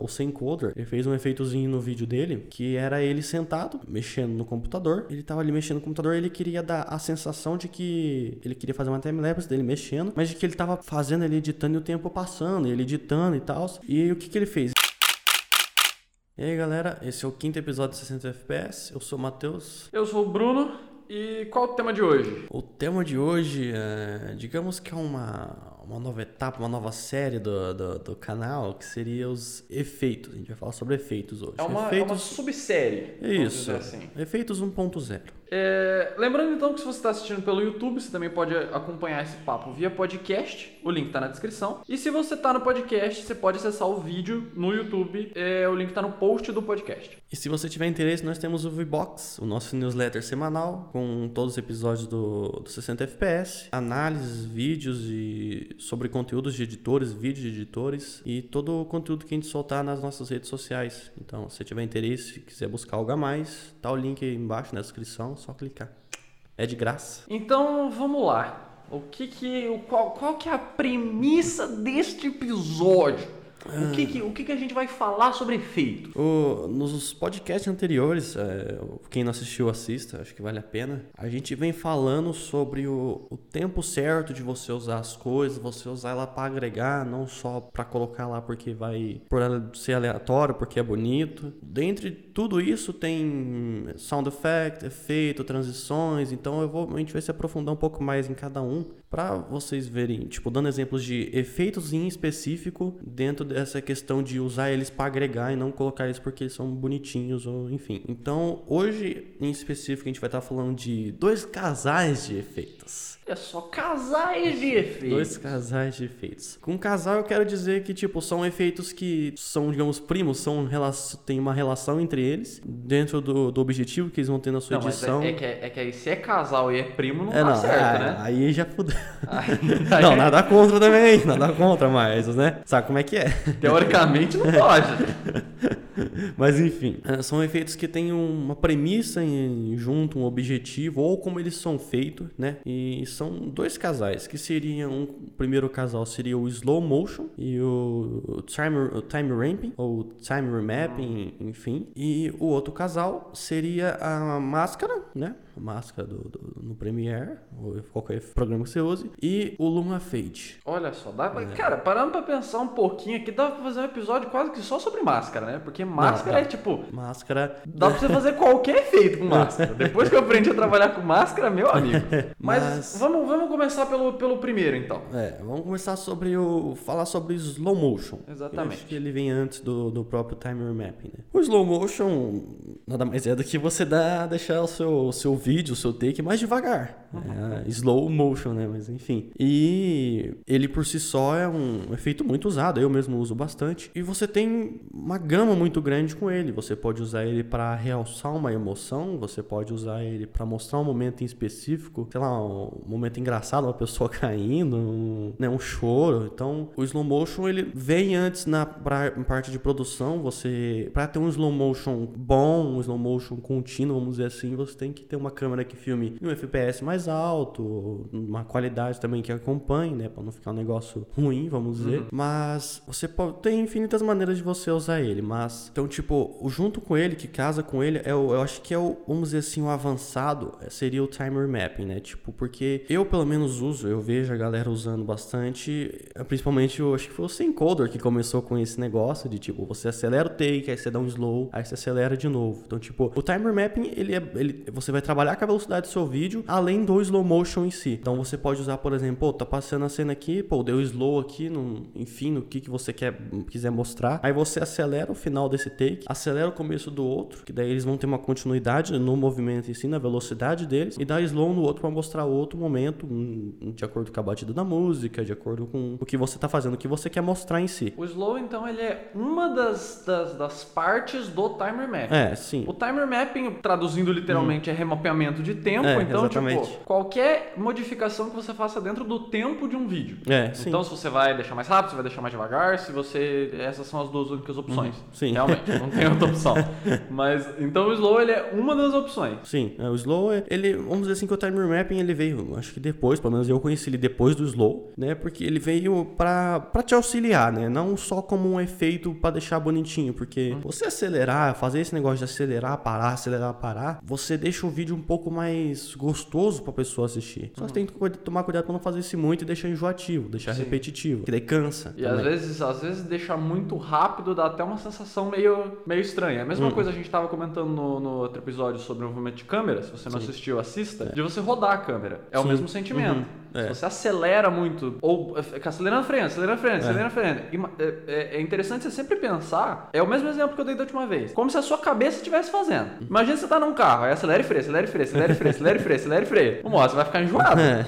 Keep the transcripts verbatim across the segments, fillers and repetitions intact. O Sencoder, ele fez um efeitozinho no vídeo dele, que era ele sentado, mexendo no computador. Ele tava ali mexendo no computador e ele queria dar a sensação de que ele queria fazer uma timelapse dele mexendo, mas de que ele tava fazendo, ele editando e o tempo passando, ele editando e tal. E o que que ele fez? E aí, galera, esse é o quinto episódio de sessenta F P S. Eu sou o Matheus. Eu sou o Bruno. E qual é o tema de hoje? O tema de hoje, é, digamos que é uma, uma nova etapa, uma nova série do, do, do canal, que seria os efeitos. A gente vai falar sobre efeitos hoje. É uma, efeitos... é uma subsérie. Isso, assim. Efeitos um ponto zero. É, lembrando então que se você está assistindo pelo YouTube, você também pode acompanhar esse papo via podcast, o link está na descrição. E se você está no podcast, você pode acessar o vídeo no YouTube, é, o link está no post do podcast. E se você tiver interesse, nós temos o Vbox, o nosso newsletter semanal, com todos os episódios do, do sessenta F P S, análises, vídeos e sobre conteúdos de editores, vídeos de editores e todo o conteúdo que a gente soltar nas nossas redes sociais. Então, se você tiver interesse e quiser buscar algo a mais, tá o link aí embaixo na descrição. Só clicar. É de graça. Então, vamos lá. O que que, o, qual, qual que é a premissa deste episódio? Ah. O, que que, o que que a gente vai falar sobre efeito? O, nos podcasts anteriores, é, quem não assistiu, assista. Acho que vale a pena. A gente vem falando sobre o, o tempo certo de você usar as coisas. Você usar ela para agregar, não só para colocar lá porque vai por ser aleatório, porque é bonito. Dentre tudo isso tem sound effect, efeito, transições. Então eu vou, a gente vai se aprofundar um pouco mais em cada um para vocês verem, tipo, dando exemplos de efeitos em específico dentro dessa questão de usar eles para agregar e não colocar eles porque eles são bonitinhos ou enfim. Então hoje em específico a gente vai estar falando de dois casais de efeitos. É só casais de efeitos. Dois casais de efeitos. Com casal eu quero dizer que, tipo, são efeitos que são, digamos, primos, são, tem uma relação entre eles. Eles, dentro do, do objetivo que eles vão ter na sua não, edição. Mas é, é, que, é, é que aí se é casal e é primo, não é, dá não, certo, é, né? Aí já fudeu. Não, nada contra também, nada contra, mas, né? Sabe como é que é? Teoricamente não pode. Mas enfim, são efeitos que têm uma premissa em, junto, um objetivo, ou como eles são feitos, né? E são dois casais, que seriam, um, o primeiro casal seria o slow motion e o, o, time, o time ramping, ou time remapping, enfim. E o outro casal seria a máscara, né? A máscara do, do, no Premiere, ou qualquer programa que você use, e o Luma Fade. Olha só, dá pra, é. cara, parando pra pensar um pouquinho aqui, dá pra fazer um episódio quase que só sobre máscara, né? Porque máscara não, é tipo... Máscara... Dá pra você fazer qualquer efeito com máscara. Depois que eu aprendi a trabalhar com máscara, meu amigo. Mas, Mas... Vamos, vamos começar pelo, pelo primeiro, então. É, vamos começar sobre o... Falar sobre slow motion. Exatamente. Eu acho que ele vem antes do, do próprio time remapping, né? O slow motion nada mais é do que você dá, deixar o seu, o seu vídeo, o seu take mais devagar. Uhum. É, slow motion, né? Mas enfim. E ele por si só é um efeito muito usado. Eu mesmo uso bastante. E você tem uma gama muito muito grande com ele. Você pode usar ele para realçar uma emoção, você pode usar ele para mostrar um momento em específico, sei lá, um momento engraçado, uma pessoa caindo, um, né, um choro. Então, o slow motion, ele vem antes na pra, parte de produção. Você, para ter um slow motion bom, um slow motion contínuo, vamos dizer assim, você tem que ter uma câmera que filme em um F P S mais alto, uma qualidade também que acompanhe, né, para não ficar um negócio ruim, vamos dizer. Uhum. Mas você pode, tem infinitas maneiras de você usar ele, mas então, tipo, junto com ele, que casa com ele, é o, eu acho que é o, vamos dizer assim, o avançado seria o time remapping, né? Tipo, porque eu pelo menos uso, eu vejo a galera usando bastante, principalmente eu acho que foi o Sencoder que começou com esse negócio de, tipo, você acelera o take, aí você dá um slow, aí você acelera de novo. Então, tipo, o time remapping, ele é, ele, você vai trabalhar com a velocidade do seu vídeo, além do slow motion em si. Então, você pode usar, por exemplo, pô, tá passando a cena aqui, pô, deu slow aqui, no, enfim, no que, que você quer, quiser mostrar, aí você acelera o final desse take, acelera o começo do outro, que daí eles vão ter uma continuidade no movimento em si, na velocidade deles, e dá slow no outro pra mostrar outro momento, de acordo com a batida da música, de acordo com o que você tá fazendo, o que você quer mostrar em si. O slow, então, ele é uma das, das, das partes do timer mapping. É, sim. O timer mapping, traduzindo literalmente, hum. é remapeamento de tempo, é, então, exatamente. Tipo, qualquer modificação que você faça dentro do tempo de um vídeo. É, então, sim. se você vai deixar mais rápido, você vai deixar mais devagar, se você... Essas são as duas únicas opções. Uhum, sim. Realmente, não tem outra opção. Mas, então, o slow, ele é uma das opções. Sim, o slow, ele, vamos dizer assim, que o timer mapping, ele veio, acho que depois, pelo menos eu conheci ele depois do slow, né? Porque ele veio pra, pra te auxiliar, né? Não só como um efeito pra deixar bonitinho, porque uhum. você acelerar, fazer esse negócio de acelerar, parar, acelerar, parar, você deixa o vídeo um pouco mais gostoso pra pessoa assistir. Só uhum. que tem que tomar cuidado pra não fazer isso muito e deixar enjoativo, deixar Sim. repetitivo, que daí cansa. E às vezes, às vezes deixar muito rápido dá até uma sensação meio, meio estranha. A mesma uhum. coisa a gente tava comentando no, no outro episódio sobre o movimento de câmera, se você não Sim. assistiu, assista, é. de você rodar a câmera. É Sim. o mesmo sentimento. Uhum. É. Se você acelera muito, ou acelerando a frente, acelerando a frente, é. acelerando a frente. É, é interessante você sempre pensar, é o mesmo exemplo que eu dei da última vez, como se a sua cabeça estivesse fazendo. Imagina você tá num carro, aí acelera e freia, acelera e freia, acelera e freia, acelera e freia, acelera e freia. Uma hora você vai ficar enjoado. É.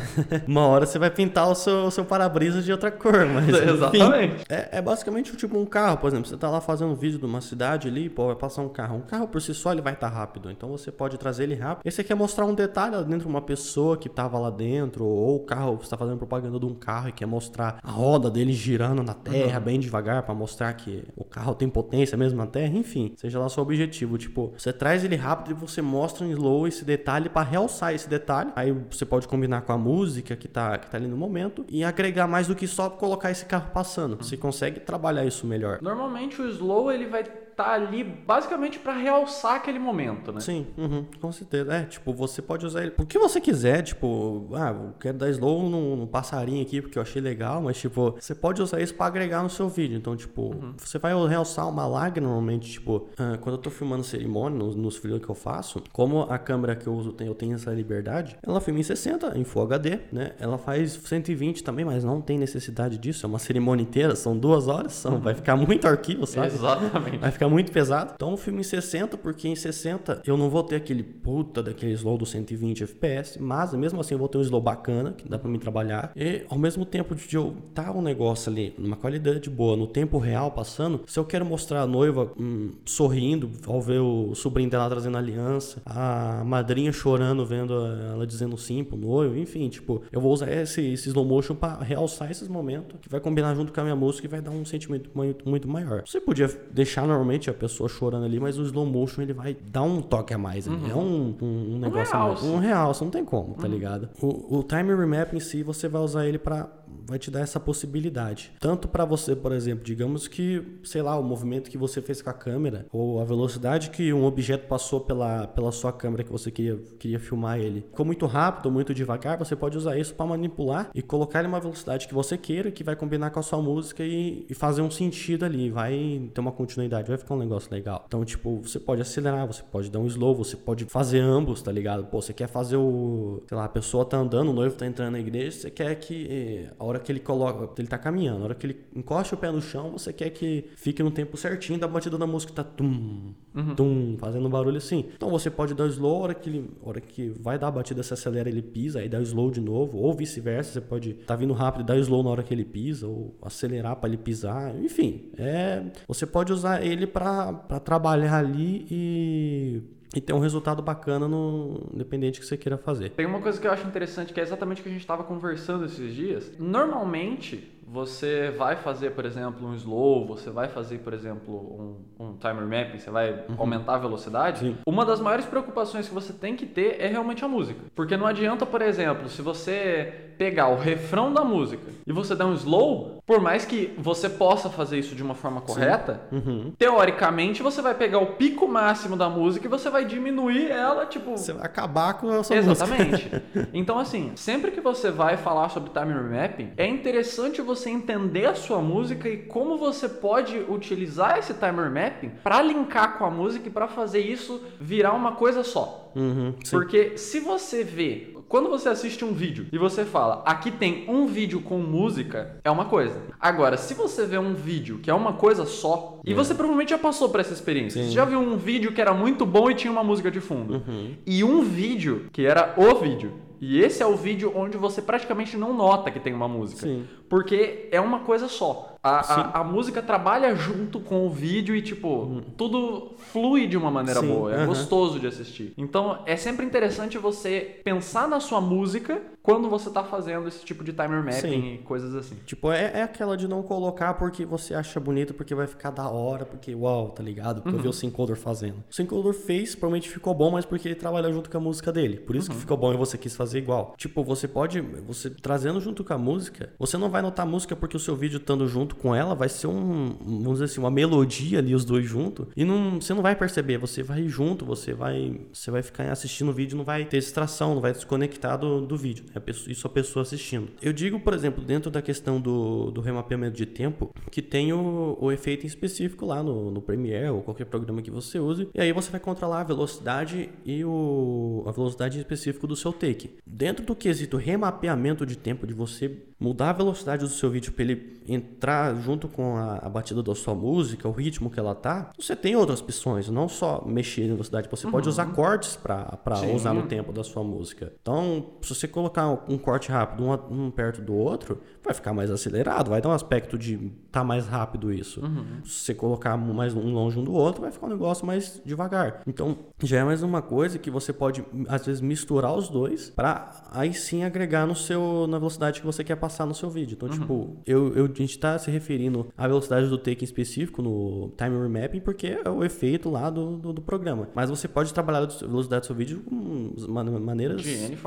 Uma hora você vai pintar o seu, o seu para-brisa de outra cor, mas Exatamente. Enfim, é, é basicamente tipo um carro, por exemplo, você tá lá fazendo um vídeo de uma cidade ali, pô, vai passar um carro. Um carro por si só ele vai estar tá rápido, então você pode trazer ele rápido. E você quer mostrar um detalhe dentro de uma pessoa que tava lá dentro, ou carro, você está fazendo propaganda de um carro e quer mostrar a roda dele girando na terra uhum. bem devagar para mostrar que o carro tem potência mesmo na terra, enfim, seja lá seu objetivo, tipo, você traz ele rápido e você mostra em slow esse detalhe para realçar esse detalhe, aí você pode combinar com a música que tá, que tá ali no momento e agregar mais do que só colocar esse carro passando, uhum. você consegue trabalhar isso melhor. Normalmente o slow ele vai tá ali basicamente pra realçar aquele momento, né? Sim, uhum, com certeza. É, tipo, você pode usar ele o que você quiser, tipo, ah, eu quero dar slow no, no passarinho aqui porque eu achei legal, mas tipo, você pode usar isso pra agregar no seu vídeo. Então, tipo, uhum. você vai realçar uma lágrima normalmente, tipo, ah, quando eu tô filmando cerimônia, nos, nos filmes que eu faço, como a câmera que eu uso, tem, eu tenho essa liberdade, ela filma em sessenta, em Full H D, né? Ela faz cento e vinte também, mas não tem necessidade disso, é uma cerimônia inteira, são duas horas, são, uhum. vai ficar muito arquivo, sabe? Exatamente. Vai ficar muito pesado. Então, o filme em sessenta, porque em sessenta eu não vou ter aquele puta daquele slow do cento e vinte F P S, mas mesmo assim eu vou ter um slow bacana, que dá pra mim trabalhar. E ao mesmo tempo de eu tá um negócio ali, numa qualidade boa, no tempo real passando, se eu quero mostrar a noiva hum, sorrindo ao ver o sobrinho dela trazendo a aliança, a madrinha chorando vendo ela dizendo sim pro noivo, enfim, tipo, eu vou usar esse, esse slow motion pra realçar esses momentos, que vai combinar junto com a minha música e vai dar um sentimento muito, muito maior. Você podia deixar normalmente a pessoa chorando ali, mas o slow motion ele vai dar um toque a mais, uhum. é um, um, um negócio, um realce. um realce, não tem como, uhum. tá ligado? O, o time remap em si, você vai usar ele pra, vai te dar essa possibilidade, tanto pra você, por exemplo, digamos que, sei lá, o movimento que você fez com a câmera, ou a velocidade que um objeto passou pela, pela sua câmera que você queria, queria filmar ele, ficou muito rápido ou muito devagar, você pode usar isso pra manipular e colocar ele uma velocidade que você queira, que vai combinar com a sua música e, e fazer um sentido ali, vai ter uma continuidade, vai ficar um negócio legal. Então, tipo, você pode acelerar, você pode dar um slow, você pode fazer ambos, tá ligado? Pô, você quer fazer o... Sei lá, a pessoa tá andando, o noivo tá entrando na igreja, você quer que a hora que ele coloca... Ele tá caminhando, a hora que ele encosta o pé no chão, você quer que fique no tempo certinho da batida da música, tá tum, uhum. tum, fazendo um barulho assim. Então, você pode dar o slow, a hora que ele... A hora que vai dar a batida, você acelera, ele pisa, aí dá o slow de novo, ou vice-versa, você pode tá vindo rápido e dar o slow na hora que ele pisa, ou acelerar pra ele pisar, enfim. É... Você pode usar ele pra para trabalhar ali e... e ter um resultado bacana no independente que você queira fazer. Tem uma coisa que eu acho interessante, que é exatamente o que a gente estava conversando esses dias. Normalmente, você vai fazer, por exemplo, um slow, você vai fazer, por exemplo, um, um timer mapping, você vai uhum. aumentar a velocidade. Sim. Uma das maiores preocupações que você tem que ter é realmente a música. Porque não adianta, por exemplo, se você pegar o refrão da música e você der um slow, por mais que você possa fazer isso de uma forma correta, uhum. teoricamente você vai pegar o pico máximo da música e você vai diminuir ela, tipo... Você vai acabar com essa música. Exatamente. Então, assim, sempre que você vai falar sobre time remapping, é interessante você entender a sua música e como você pode utilizar esse time remapping pra linkar com a música e pra fazer isso virar uma coisa só. Uhum, porque se você vê... Quando você assiste um vídeo e você fala, aqui tem um vídeo com música, é uma coisa. Agora, se você vê um vídeo que é uma coisa só, é. e você provavelmente já passou por essa experiência. Sim. Você já viu um vídeo que era muito bom e tinha uma música de fundo. Uhum. E um vídeo que era o vídeo. E esse é o vídeo onde você praticamente não nota que tem uma música. Sim. Porque é uma coisa só. A, a, a música trabalha junto com o vídeo e, tipo, hum. tudo flui de uma maneira Sim, boa. É uh-huh. gostoso de assistir. Então, é sempre interessante você pensar na sua música quando você tá fazendo esse tipo de timer mapping Sim. e coisas assim. Tipo, é, é aquela de não colocar porque você acha bonito, porque vai ficar da hora, porque uau, tá ligado? Porque uhum. eu vi o Sencoder fazendo. O Sencoder fez, provavelmente ficou bom, mas porque ele trabalhou junto com a música dele. Por isso uhum. que ficou bom e você quis fazer igual. Tipo, você pode, você trazendo junto com a música, você não vai notar a música porque o seu vídeo estando junto com ela vai ser um, vamos dizer assim, uma melodia ali, os dois juntos, e não, você não vai perceber, você vai junto, você vai, você vai ficar assistindo o vídeo, não vai ter distração, não vai desconectar do, do vídeo. É a pessoa, isso a pessoa assistindo. Eu digo, por exemplo, dentro da questão do, do remapeamento de tempo, que tem o, o efeito em específico lá no, no Premiere ou qualquer programa que você use, e aí você vai controlar a velocidade e o, a velocidade em específico do seu take. Dentro do quesito remapeamento de tempo, de você mudar a velocidade do seu vídeo para ele entrar junto com a, a batida da sua música, o ritmo que ela tá, você tem outras opções, não só mexer na velocidade, você uhum. pode usar cortes para usar no tempo da sua música. Então, se você colocar um, um corte rápido, um, um perto do outro, vai ficar mais acelerado, vai dar um aspecto de tá mais rápido isso. Uhum. Se você colocar mais um longe um do outro, vai ficar um negócio mais devagar. Então, já é mais uma coisa que você pode, às vezes, misturar os dois para aí sim agregar no seu, na velocidade que você quer passar. passar no seu vídeo. Então, uhum. tipo, eu, eu, a gente tá se referindo à velocidade do take em específico no time remapping, porque é o efeito lá do, do, do programa. Mas você pode trabalhar a velocidade do seu vídeo de maneiras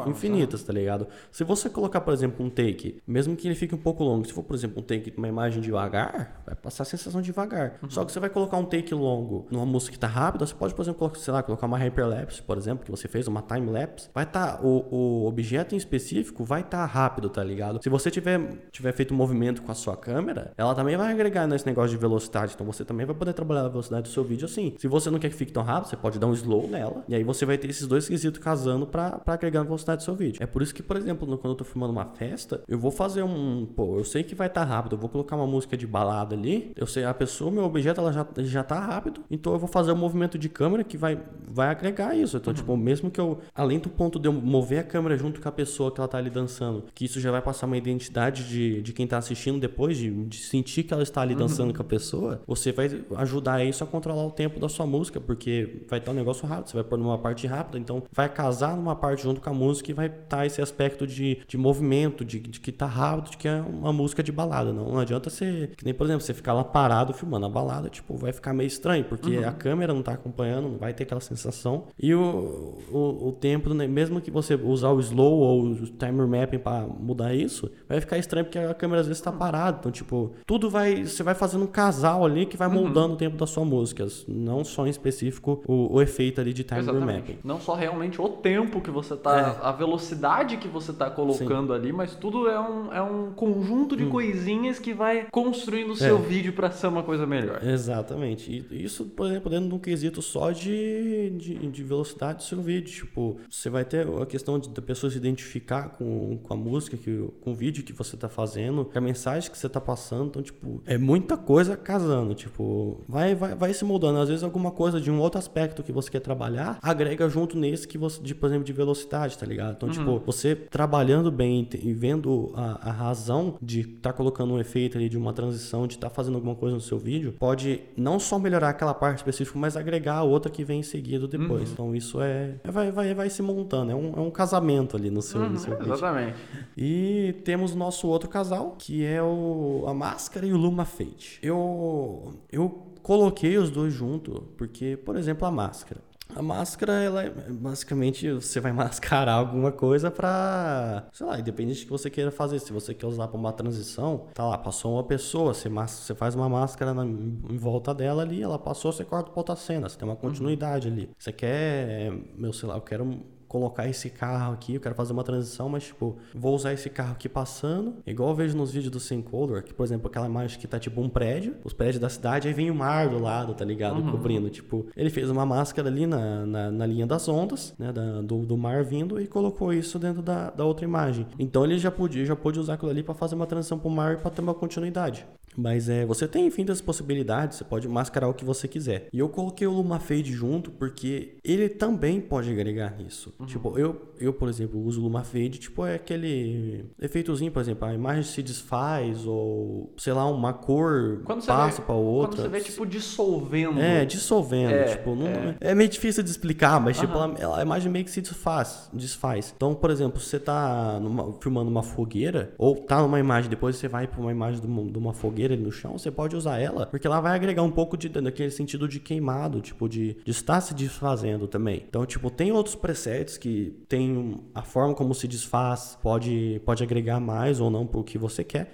infinitas, tá ligado? Se você colocar, por exemplo, um take, mesmo que ele fique um pouco longo, se for, por exemplo, um take de uma imagem devagar, vai passar a sensação de devagar. Uhum. Só que você vai colocar um take longo numa música que tá rápida, você pode, por exemplo, colocar, sei lá, colocar uma hyperlapse, por exemplo, que você fez, uma timelapse, vai tá, o, o objeto em específico vai tá rápido, tá ligado? Se você tiver, tiver feito um movimento com a sua câmera, ela também vai agregar nesse negócio de velocidade. Então você também vai poder trabalhar a velocidade do seu vídeo assim. Se você não quer que fique tão rápido, você pode dar um slow nela, e aí você vai ter esses dois quesitos casando pra, pra agregar a velocidade do seu vídeo. É por isso que, por exemplo, no, quando eu tô filmando uma festa, eu vou fazer um, pô, eu sei que vai tá rápido, eu vou colocar uma música de balada ali, eu sei, a pessoa, meu objeto, ela já, já tá rápido, então eu vou fazer um movimento de câmera que vai, vai agregar isso. Então, uhum. tipo, mesmo que eu, além do ponto de eu mover a câmera junto com a pessoa que ela tá ali dançando, que isso já vai passar uma identidade De, de quem tá assistindo depois, de, de sentir que ela está ali dançando uhum. com a pessoa, você vai ajudar isso a controlar o tempo da sua música, porque vai estar um negócio rápido, você vai pôr numa parte rápida, então vai casar numa parte junto com a música e vai estar esse aspecto de, de movimento, de, de que tá rápido, de que é uma música de balada. Não, não adianta você, que nem, por exemplo, você ficar lá parado filmando a balada, tipo, vai ficar meio estranho, porque uhum. a câmera não tá acompanhando, não vai ter aquela sensação. E o, o, o tempo, né, mesmo que você usar o slow ou o timer mapping para mudar isso, vai ficar estranho porque a câmera às vezes tá parada. Então, tipo, tudo vai... Você vai fazendo um casal ali que vai moldando uhum. o tempo da sua música. Não só em específico o, o efeito ali de time mapping. Não só realmente o tempo que você tá... É. A velocidade que você tá colocando Sim. ali, mas tudo é um, é um conjunto de hum. coisinhas que vai construindo o seu é. vídeo pra ser uma coisa melhor. Exatamente. E isso, por exemplo, dentro de um quesito só de, de, de velocidade do seu vídeo. Tipo, você vai ter a questão da pessoa se identificar com, com a música, que, com o vídeo que você tá fazendo, a mensagem que você tá passando. Então, tipo, é muita coisa casando, tipo, vai, vai, vai se moldando. Às vezes alguma coisa de um outro aspecto que você quer trabalhar, agrega junto nesse que você, de, por exemplo, de velocidade, tá ligado? Então, uhum. tipo, você trabalhando bem e vendo a, a razão de tá colocando um efeito ali, de uma transição, de tá fazendo alguma coisa no seu vídeo, pode não só melhorar aquela parte específica, mas agregar a outra que vem em seguida depois. Uhum. Então, isso é... Vai, vai, vai se montando, é um, é um casamento ali no seu, uhum, no seu vídeo. Exatamente. E temos o nosso outro casal, que é o, a máscara e o Luma Fade. Eu, eu coloquei os dois juntos, porque, por exemplo, a máscara. A máscara, ela é basicamente, você vai mascarar alguma coisa pra, sei lá, independente do que você queira fazer. Se você quer usar pra uma transição, tá lá, passou uma pessoa, você, mas, você faz uma máscara na, em volta dela ali, ela passou, você corta pra outra cena, você tem uma continuidade uhum. ali. Você quer, meu, sei lá, eu quero colocar esse carro aqui, eu quero fazer uma transição, mas tipo, vou usar esse carro aqui passando, igual eu vejo nos vídeos do Sencoder, que, por exemplo, aquela imagem que tá tipo um prédio, os prédios da cidade, aí vem o mar do lado, tá ligado? Uhum. Cobrindo, tipo, ele fez uma máscara ali na, na, na linha das ondas, né, da, do, do mar vindo, e colocou isso dentro da, da outra imagem. Então ele já podia, já pôde usar aquilo ali pra fazer uma transição pro mar e pra ter uma continuidade. Mas é, você tem infinitas possibilidades, você pode mascarar o que você quiser. E eu coloquei o Lumafade junto porque ele também pode agregar nisso. Uhum. Tipo, eu, eu, por exemplo, uso o Lumafade, tipo, é aquele efeitozinho, por exemplo, a imagem se desfaz ou, sei lá, uma cor quando passa vê, pra outra. Quando você vê, tipo, dissolvendo. É, dissolvendo. É, tipo, não, é. é meio difícil de explicar, mas, uhum. tipo, ela, a imagem meio que se desfaz, desfaz. Então, por exemplo, você tá numa, filmando uma fogueira ou tá numa imagem, depois você vai pra uma imagem de uma, de uma fogueira ali no chão, você pode usar ela, porque ela vai agregar um pouco de, daquele sentido de queimado, tipo, de, de estar se desfazendo também. Então, tipo, tem outros presets que tem a forma como se desfaz, pode, pode agregar mais ou não pro que você quer.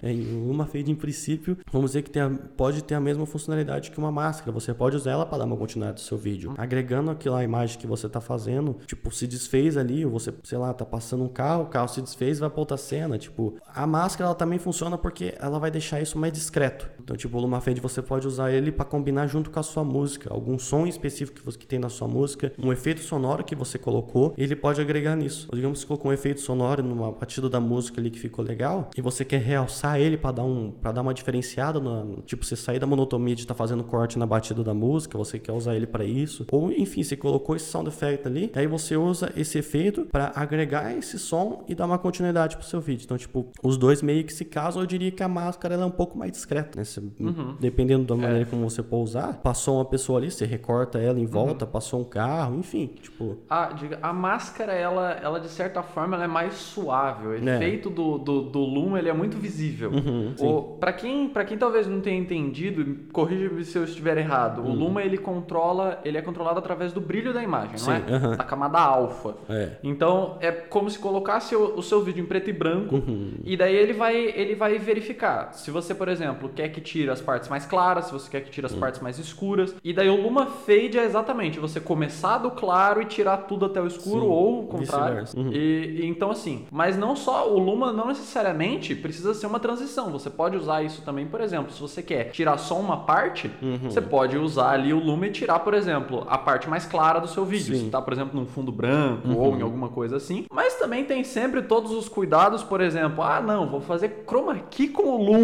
Uma fade, em princípio, vamos dizer que tem a, pode ter a mesma funcionalidade que uma máscara, você pode usar ela para dar uma continuidade do seu vídeo. Agregando aquela imagem que você tá fazendo, tipo, se desfez ali, ou você, sei lá, tá passando um carro, o carro se desfez e vai pra outra cena, tipo, a máscara, ela também funciona porque ela vai deixar isso mais discreto. Então, tipo, o Lumafade você pode usar ele para combinar junto com a sua música, algum som específico que você tem na sua música, um efeito sonoro que você colocou, ele pode agregar nisso. Digamos que você colocou um efeito sonoro numa batida da música ali que ficou legal e você quer realçar ele para dar um, para dar uma diferenciada, no, tipo, você sair da monotonia de estar tá fazendo corte na batida da música, você quer usar ele para isso, ou enfim, você colocou esse sound effect ali, aí você usa esse efeito para agregar esse som e dar uma continuidade pro seu vídeo. Então, tipo, os dois meio que se casam. Eu diria que a máscara ela é um pouco mais discreta. Né? Você, uhum. Dependendo da maneira é. como você for usar, passou uma pessoa ali, você recorta ela em volta, uhum. passou um carro, enfim, tipo... A, a máscara, ela, ela de certa forma, ela é mais suave. O efeito é. do, do, do Loom, ele é muito visível. Uhum, o, pra, quem, pra quem talvez não tenha entendido, corrija-me se eu estiver errado, uhum. o Loom, ele controla, ele é controlado através do brilho da imagem, sim, não é? Uhum. Da camada alfa. É. Então, é como se colocasse o, o seu vídeo em preto e branco, uhum. e daí ele vai, ele vai verificar. Se você, por exemplo, quer que tire as partes mais claras, se você quer que tire as hum. partes mais escuras. E daí o Lumafade é exatamente você começar do claro e tirar tudo até o escuro, sim, ou o contrário. Uhum. E, e então assim, mas não só o Luma, não necessariamente precisa ser uma transição. Você pode usar isso também, por exemplo, se você quer tirar só uma parte, uhum. você pode usar ali o Luma e tirar, por exemplo, a parte mais clara do seu vídeo. Sim. Se tá, por exemplo, num fundo branco, uhum. ou em alguma coisa assim. Mas também tem sempre todos os cuidados, por exemplo, ah não, vou fazer chroma key com o Luma.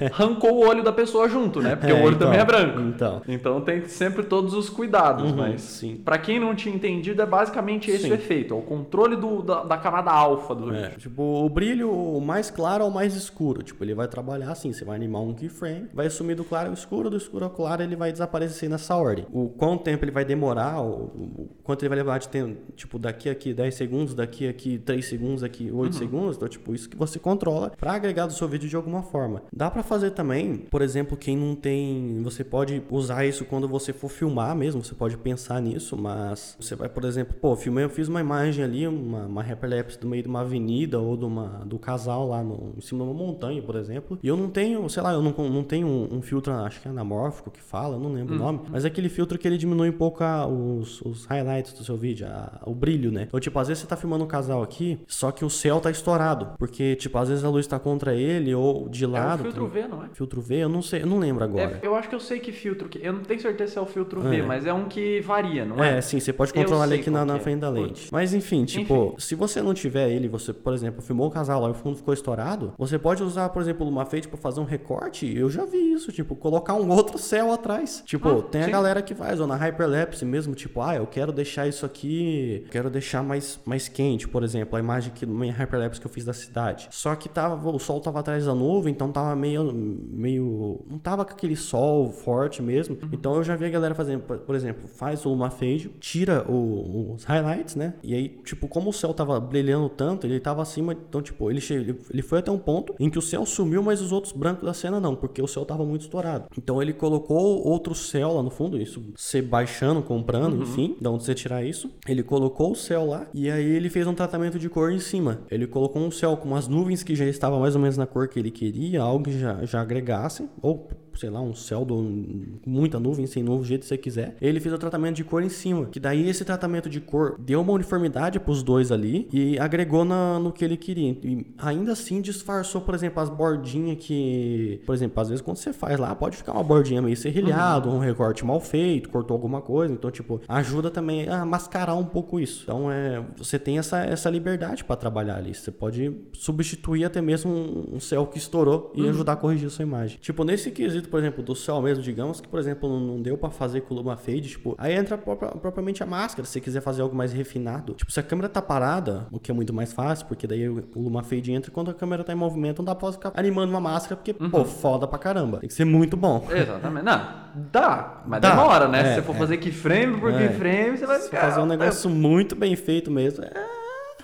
É. Arrancou o olho da pessoa junto, né? Porque é, o olho então, também é branco. Então. então tem sempre todos os cuidados, uhum, mas sim. Pra quem não tinha entendido, é basicamente esse sim. o efeito. É o controle do, da, da camada alfa do é. vídeo. Tipo, o brilho o mais claro ao mais escuro. Tipo, ele vai trabalhar assim, você vai animar um keyframe, vai sumir do claro ao escuro, do escuro ao claro, ele vai desaparecer nessa ordem. O quanto tempo ele vai demorar, o, o quanto ele vai levar de tempo, tipo, daqui a aqui dez segundos, daqui a aqui três segundos, aqui oito uhum. segundos. Então, tipo, isso que você controla pra agregar do seu vídeo de alguma forma. Dá pra fazer também, por exemplo, quem não tem, você pode usar isso quando você for filmar mesmo, você pode pensar nisso, mas você vai, por exemplo, pô, filmei, eu fiz uma imagem ali, uma, uma hyperlapse do meio de uma avenida ou de uma, do casal lá no, em cima de uma montanha, por exemplo, e eu não tenho, sei lá, eu não, não tenho um, um filtro, acho que é anamórfico que fala, não lembro hum. o nome, mas é aquele filtro que ele diminui um pouco a, os, os highlights do seu vídeo, a, o brilho, né? Então, tipo, às vezes você tá filmando um casal aqui, só que o céu tá estourado, porque, tipo, às vezes a luz tá contra ele ou de lado. É um filtro V, não é? Filtro V, eu não sei, eu não lembro agora. É, eu acho que eu sei que filtro, eu não tenho certeza se é o filtro V, é. mas é um que varia, não é? É, sim, você pode controlar ele aqui na, na frente da lente. Mas enfim, tipo, enfim. se você não tiver ele, você, por exemplo, filmou o casal lá e o fundo ficou estourado, você pode usar, por exemplo, o Lumafade pra fazer um recorte, eu já vi isso, tipo, colocar um outro céu atrás. Tipo, ah, tem sim. a galera que faz, ou na hyperlapse mesmo, tipo, ah, eu quero deixar isso aqui, quero deixar mais, mais quente, por exemplo, a imagem que minha hyperlapse que eu fiz da cidade. Só que tava, o sol tava atrás da nuvem, então tava meio, meio... não tava com aquele sol forte mesmo. Uhum. Então eu já vi a galera fazendo, por exemplo, faz o Lumafade, tira o, os highlights, né? E aí, tipo, como o céu tava brilhando tanto, ele tava acima, então, tipo, ele, che... ele foi até um ponto em que o céu sumiu, mas os outros brancos da cena não, porque o céu tava muito estourado. Então ele colocou outro céu lá no fundo, isso, você baixando, comprando, uhum. enfim, de onde você tirar isso. Ele colocou o céu lá e aí ele fez um tratamento de cor em cima. Ele colocou um céu com umas nuvens que já estavam mais ou menos na cor que ele queria, algo que já, já agregassem, ou sei lá, um céu com muita nuvem, sem nuvem, do jeito que você quiser. Ele fez o tratamento de cor em cima, que daí esse tratamento de cor deu uma uniformidade pros dois ali e agregou na, no que ele queria. E ainda assim disfarçou, por exemplo, as bordinhas que... Por exemplo, às vezes quando você faz lá, pode ficar uma bordinha meio serrilhada, uhum. um recorte mal feito, cortou alguma coisa. Então, tipo, ajuda também a mascarar um pouco isso. Então, é, você tem essa, essa liberdade pra trabalhar ali. Você pode substituir até mesmo um, um céu que estourou e uhum. ajudar a corrigir a sua imagem. Tipo, nesse quesito, por exemplo, do céu mesmo, digamos que, por exemplo, não deu pra fazer com uma fade, tipo, aí entra propriamente a máscara, se você quiser fazer algo mais refinado. Tipo, se a câmera tá parada, o que é muito mais fácil, porque daí o Luma Fade entra quando a câmera tá em movimento, não dá pra ficar animando uma máscara, porque, uhum. pô, foda pra caramba. Tem que ser muito bom. Exatamente. Não, dá, mas dá. Demora, né? É, se você for é. fazer keyframe por é. keyframe, você vai ficar... Se fazer um negócio é. muito bem feito mesmo, é...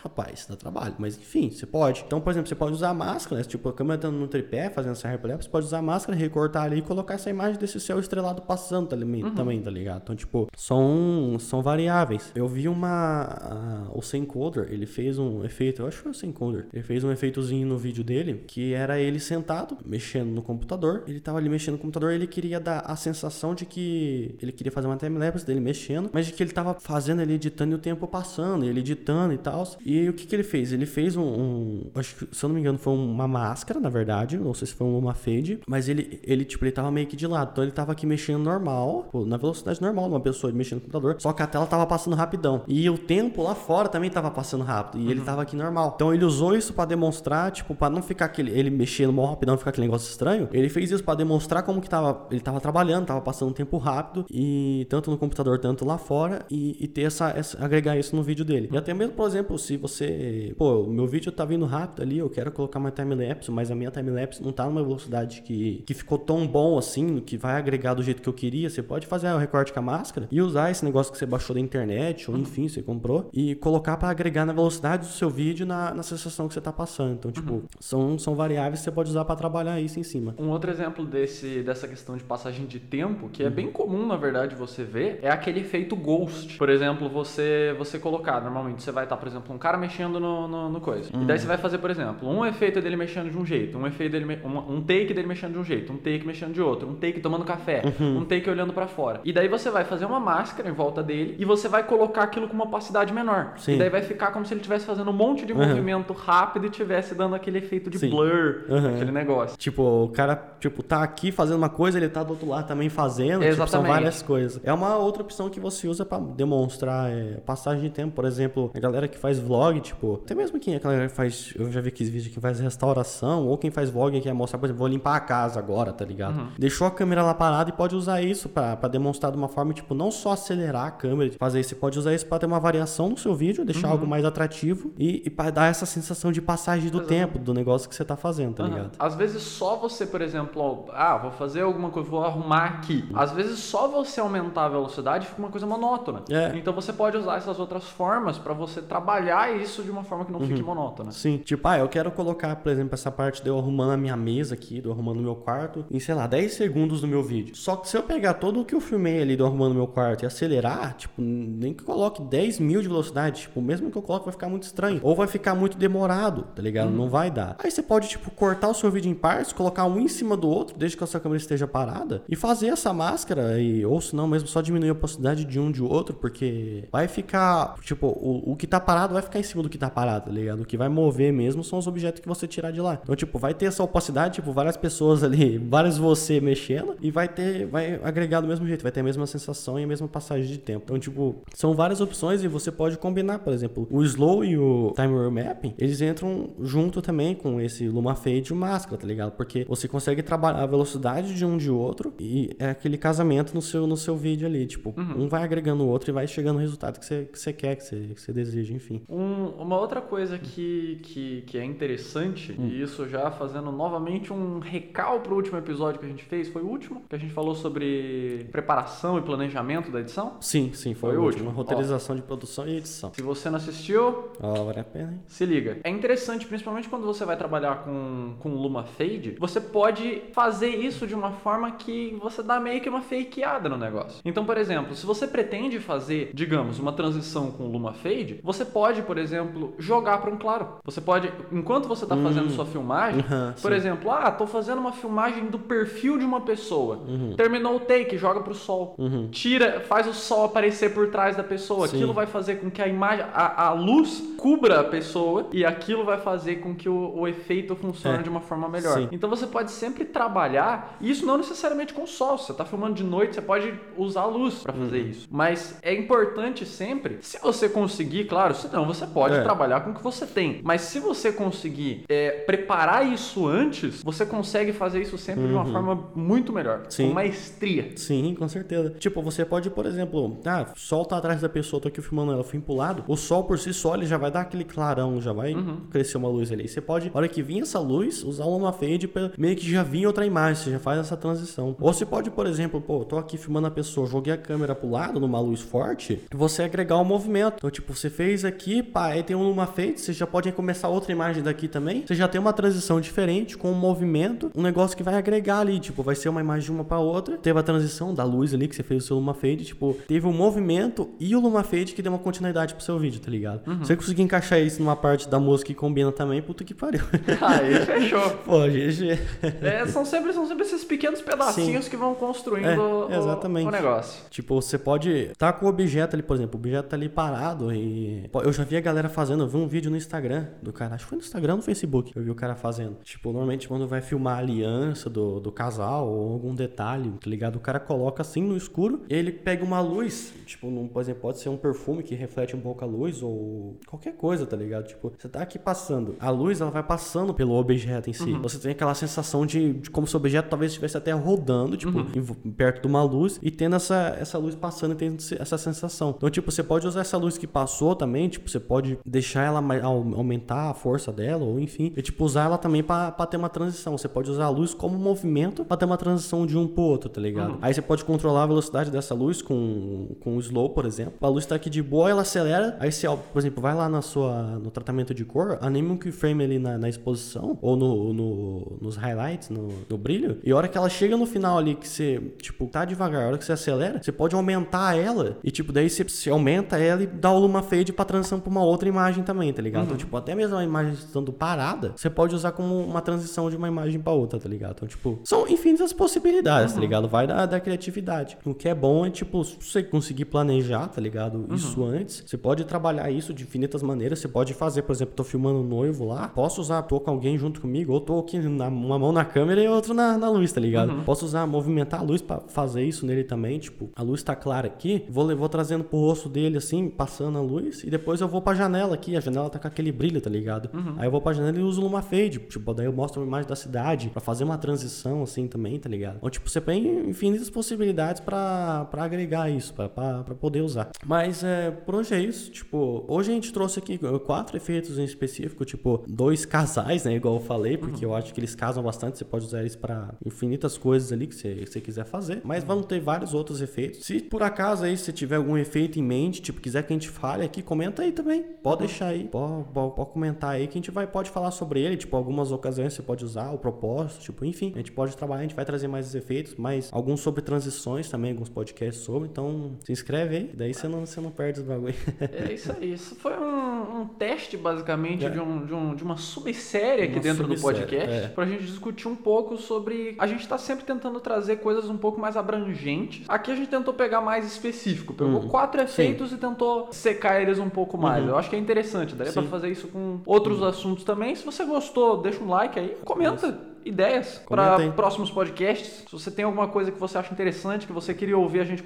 Rapaz, dá trabalho, mas enfim, você pode. Então, por exemplo, você pode usar a máscara, né? Tipo, a câmera estando no tripé, fazendo essa replap, você pode usar a máscara, recortar ali e colocar essa imagem desse céu estrelado passando também, uhum. também, tá ligado? Então, tipo, são, são variáveis. Eu vi uma... Uh, o Sencoder, ele fez um efeito, eu acho que foi o Sencoder, ele fez um efeitozinho no vídeo dele, que era ele sentado, mexendo no computador. Ele tava ali mexendo no computador, ele queria dar a sensação de que ele queria fazer uma timelapse dele mexendo, mas de que ele tava fazendo, ele editando e o tempo passando, ele editando e tal. E o que que ele fez? Ele fez um, um... Acho que, se eu não me engano, foi uma máscara, na verdade. Não sei se foi uma fade. Mas ele, ele tipo, ele tava meio que de lado. Então ele tava aqui mexendo normal. Pô, na velocidade normal de uma pessoa mexendo no computador. Só que a tela tava passando rapidão. E o tempo lá fora também tava passando rápido. E uhum. ele tava aqui normal. Então ele usou isso pra demonstrar, tipo, pra não ficar aquele... Ele mexendo mal rapidão, ficar aquele negócio estranho. Ele fez isso pra demonstrar como que tava... Ele tava trabalhando, tava passando um tempo rápido. E tanto no computador, tanto lá fora. E, e ter essa, essa... Agregar isso no vídeo dele. E até mesmo, por exemplo... Se você... Pô, o meu vídeo tá vindo rápido ali, eu quero colocar uma timelapse, mas a minha timelapse não tá numa velocidade que, que ficou tão bom assim, que vai agregar do jeito que eu queria. Você pode fazer o recorte com a máscara e usar esse negócio que você baixou da internet, ou enfim, você comprou, e colocar pra agregar na velocidade do seu vídeo, na, na sensação que você tá passando. Então, tipo, uhum. são, são variáveis que você pode usar pra trabalhar isso em cima. Um outro exemplo desse, dessa questão de passagem de tempo, que é uhum. bem comum, na verdade, você ver, é aquele efeito ghost. Por exemplo, você, você colocar, normalmente você vai estar, por exemplo, um cara mexendo no, no, no coisa. Hum. E daí você vai fazer, por exemplo, um efeito dele mexendo de um jeito, um efeito dele, um, um take dele mexendo de um jeito, um take mexendo de outro, um take tomando café, uhum. um take olhando pra fora. E daí você vai fazer uma máscara em volta dele e você vai colocar aquilo com uma opacidade menor. Sim. E daí vai ficar como se ele estivesse fazendo um monte de uhum. movimento rápido e estivesse dando aquele efeito de Sim. blur, uhum. aquele negócio. Tipo, o cara, tipo, tá aqui fazendo uma coisa, ele tá do outro lado também fazendo. Exatamente. Tipo, são várias coisas. É uma outra opção que você usa pra demonstrar é, passagem de tempo. Por exemplo, a galera que faz vlog, tipo, até mesmo quem é aquela galera que faz, eu já vi aqueles vídeos que faz restauração, ou quem faz vlog que quer mostrar, por exemplo, vou limpar a casa agora, tá ligado? Uhum. Deixou a câmera lá parada e pode usar isso pra, pra demonstrar de uma forma, tipo, não só acelerar a câmera, fazer isso, você pode usar isso pra ter uma variação no seu vídeo, deixar uhum. algo mais atrativo e, e pra dar essa sensação de passagem do Exatamente. Tempo, do negócio que você tá fazendo, tá uhum. ligado? Às vezes só você, por exemplo, ah, vou fazer alguma coisa, vou arrumar aqui. Uhum. Às vezes só você aumentar a velocidade fica uma coisa monótona. É. Então você pode usar essas outras formas pra você trabalhar trabalhar isso de uma forma que não uhum. fique monótona. Sim. Tipo, ah, eu quero colocar, por exemplo, essa parte de eu arrumando a minha mesa aqui, de eu arrumando o meu quarto, em, sei lá, dez segundos do meu vídeo. Só que se eu pegar todo o que eu filmei ali de eu arrumando o meu quarto e acelerar, tipo, nem que eu coloque dez mil de velocidade, tipo, mesmo que eu coloque vai ficar muito estranho. Ou vai ficar muito demorado, tá ligado? Uhum. Não vai dar. Aí você pode, tipo, cortar o seu vídeo em partes, colocar um em cima do outro, desde que a sua câmera esteja parada, e fazer essa máscara, e, ou se não, mesmo só diminuir a possibilidade de um de outro, porque vai ficar, tipo, o, o que tá parado vai ficar em cima do que tá parado, tá ligado? O que vai mover mesmo são os objetos que você tirar de lá. Então, tipo, vai ter essa opacidade, tipo, várias pessoas ali, várias você mexendo e vai ter, vai agregar do mesmo jeito, vai ter a mesma sensação e a mesma passagem de tempo. Então, tipo, são várias opções e você pode combinar, por exemplo, o slow e o timer mapping, eles entram junto também com esse Luma Fade e o máscara, tá ligado? Porque você consegue trabalhar a velocidade de um de outro e é aquele casamento no seu, no seu vídeo ali, tipo, uhum. um vai agregando o outro e vai chegando o resultado que você, que você quer, que você, que você deseja, enfim. Um, uma outra coisa que, que, que é interessante, hum. e isso já fazendo novamente um recal pro último episódio que a gente fez, foi o último, que a gente falou sobre preparação e planejamento da edição? Sim, sim, foi, foi o último. Roteirização de produção e edição. Se você não assistiu, oh, vale a pena, hein? Se liga. É interessante, principalmente quando você vai trabalhar com, com Luma Fade, você pode fazer isso de uma forma que você dá meio que uma fakeada no negócio. Então, por exemplo, se você pretende fazer, digamos, uma transição com Luma Fade, você pode, por por exemplo, jogar para um claro. Você pode, enquanto você está hum. fazendo sua filmagem, uhum, por sim. exemplo, ah, tô fazendo uma filmagem do perfil de uma pessoa. Uhum. Terminou o take, joga para o sol. Uhum. Tira, faz o sol aparecer por trás da pessoa. Sim. Aquilo vai fazer com que a imagem, a, a luz cubra a pessoa e aquilo vai fazer com que o, o efeito funcione é. de uma forma melhor. Sim. Então você pode sempre trabalhar, e isso não necessariamente com sol. Se você está filmando de noite, você pode usar a luz para fazer uhum. isso. Mas é importante sempre, se você conseguir, claro, senão você pode é. trabalhar com o que você tem. Mas se você conseguir é, preparar isso antes, você consegue fazer isso sempre uhum. de uma forma muito melhor. Sim. Com maestria. Sim, com certeza. Tipo, você pode, por exemplo, ah, o sol tá atrás da pessoa, tô aqui filmando ela, fui pro lado. O sol por si só, ele já vai dar aquele clarão, já vai uhum. crescer uma luz ali. Você pode, na hora que vir essa luz, usar uma fade pra meio que já vir outra imagem, você já faz essa transição. Ou você pode, por exemplo, pô, tô aqui filmando a pessoa, joguei a câmera pro lado numa luz forte, você agregar o movimento. Então, tipo, você fez aqui, pá, aí tem uma fade, você já pode começar outra imagem daqui também. Você já tem uma transição diferente com um movimento, um negócio que vai agregar ali, tipo, vai ser uma imagem de uma pra outra. Teve a transição da luz ali que você fez o seu Lumafade, tipo, teve um movimento e o Lumafade que deu uma continuidade pro seu vídeo, tá ligado? Uhum. Você conseguir encaixar isso numa parte da música que combina também, puta que pariu. Aí fechou. Pô, G G. É, são, sempre, são sempre esses pequenos pedacinhos Sim. que vão construindo é, o, exatamente. o negócio. Tipo, você pode tá com o objeto ali, por exemplo, o objeto tá ali parado e... Eu já vi a galera fazendo, eu vi um vídeo no Instagram do cara, acho que foi no Instagram ou no Facebook, eu vi o cara fazendo. Tipo, normalmente quando vai filmar a aliança do, do casal ou algum detalhe, tá ligado? O cara coloca assim no escuro, ele pega uma luz, tipo, num, por exemplo, pode ser um perfume que reflete um pouco a luz ou qualquer coisa, tá ligado? Tipo, você tá aqui passando, a luz ela vai passando pelo objeto em si. Uhum. Você tem aquela sensação de, de como se o objeto talvez estivesse até rodando, tipo, uhum. perto de uma luz e tendo essa, essa luz passando e tendo essa sensação. Então, tipo, você pode usar essa luz que passou também, tipo, você pode deixar ela aumentar a força dela ou enfim, e tipo, usar ela também pra, pra ter uma transição. Você pode usar a luz como movimento pra ter uma transição de um pro outro, tá ligado? Uhum. Aí você pode controlar a velocidade dessa luz com, com o slow, por exemplo. A luz tá aqui de boa, ela acelera, aí você, por exemplo, vai lá na sua, no tratamento de cor, anima um keyframe ali na, na exposição, ou no, no, nos highlights, no, no brilho, e a hora que ela chega no final ali, que você, tipo, tá devagar, a hora que você acelera, você pode aumentar ela, e tipo, daí você, você aumenta ela e dá uma fade pra transição pra uma outra imagem também, tá ligado? Uhum. Então, tipo, até mesmo a imagem estando parada, você pode usar como uma transição de uma imagem pra outra, tá ligado? Então, tipo, são infinitas possibilidades, uhum. tá ligado? Vai da, da criatividade. O que é bom é, tipo, você conseguir planejar, tá ligado? Isso uhum. antes. Você pode trabalhar isso de infinitas maneiras. Você pode fazer, por exemplo, tô filmando um noivo lá, posso usar, tô com alguém junto comigo, ou tô aqui na, uma mão na câmera e outra na, na luz, tá ligado? Uhum. Posso usar, movimentar a luz pra fazer isso nele também, tipo, a luz tá clara aqui, vou, vou trazendo pro rosto dele, assim, passando a luz, e depois eu vou pra janela aqui, a janela tá com aquele brilho, tá ligado? Uhum. Aí eu vou pra janela e uso uma fade, tipo, daí eu mostro uma imagem da cidade pra fazer uma transição, assim, também, tá ligado? Então, tipo, você tem infinitas possibilidades pra, pra agregar isso, pra, pra, pra poder usar. Mas, é, por hoje é isso, tipo, hoje a gente trouxe aqui quatro efeitos em específico, tipo, dois casais, né, igual eu falei, porque uhum. eu acho que eles casam bastante, você pode usar eles pra infinitas coisas ali que você, que você quiser fazer, mas vão ter vários outros efeitos. Se, por acaso, aí, você tiver algum efeito em mente, tipo, quiser que a gente fale aqui, comenta aí também, pode uhum. deixar aí, pode, pode, pode comentar aí que a gente vai, pode falar sobre ele, tipo, algumas ocasiões você pode usar, o propósito, tipo, enfim, a gente pode trabalhar, a gente vai trazer mais efeitos, mais alguns sobre transições também, alguns podcasts sobre, então se inscreve aí, daí você não, você não perde os bagulho. É isso aí, isso foi um, um teste, basicamente, é. de, um, de, um, de uma subsérie aqui uma dentro subsérie, do podcast, é. pra gente discutir um pouco sobre, a gente tá sempre tentando trazer coisas um pouco mais abrangentes, aqui a gente tentou pegar mais específico, pegou hum. quatro efeitos Sim. e tentou secar eles um pouco mais, uhum. eu acho que é interessante, daria Sim. pra fazer isso com outros uhum. assuntos também, se você gostou, deixa um like aí, comenta. Isso. Ideias para próximos podcasts. Se você tem alguma coisa que você acha interessante, que você queria ouvir a gente,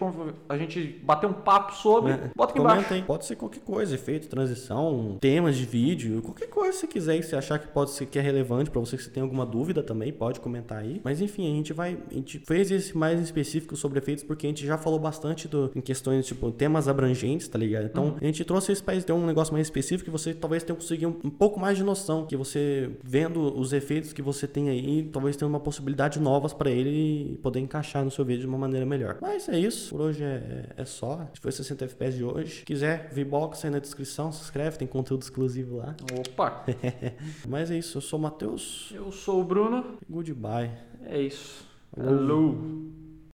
a gente bater um papo sobre, é. bota aqui Comenta embaixo. Aí. Pode ser qualquer coisa, efeito, transição, temas de vídeo, qualquer coisa que você quiser e você achar que pode ser que é relevante para você, que você tem alguma dúvida também, pode comentar aí. Mas enfim, a gente vai, a gente fez esse mais específico sobre efeitos porque a gente já falou bastante do, em questões tipo temas abrangentes, tá ligado? Então uhum. a gente trouxe esse país, deu um negócio mais específico que você talvez tenha conseguido um, um pouco mais de noção, que você vendo os efeitos que você tem aí e talvez tenha uma possibilidade novas pra ele e poder encaixar no seu vídeo de uma maneira melhor. Mas é isso. Por hoje é, é só. Esse foi sessenta F P S de hoje. Se quiser, Vbox aí na descrição. Se inscreve, tem conteúdo exclusivo lá. Opa! Mas é isso. Eu sou o Matheus. Eu sou o Bruno. Goodbye. É isso. Alô!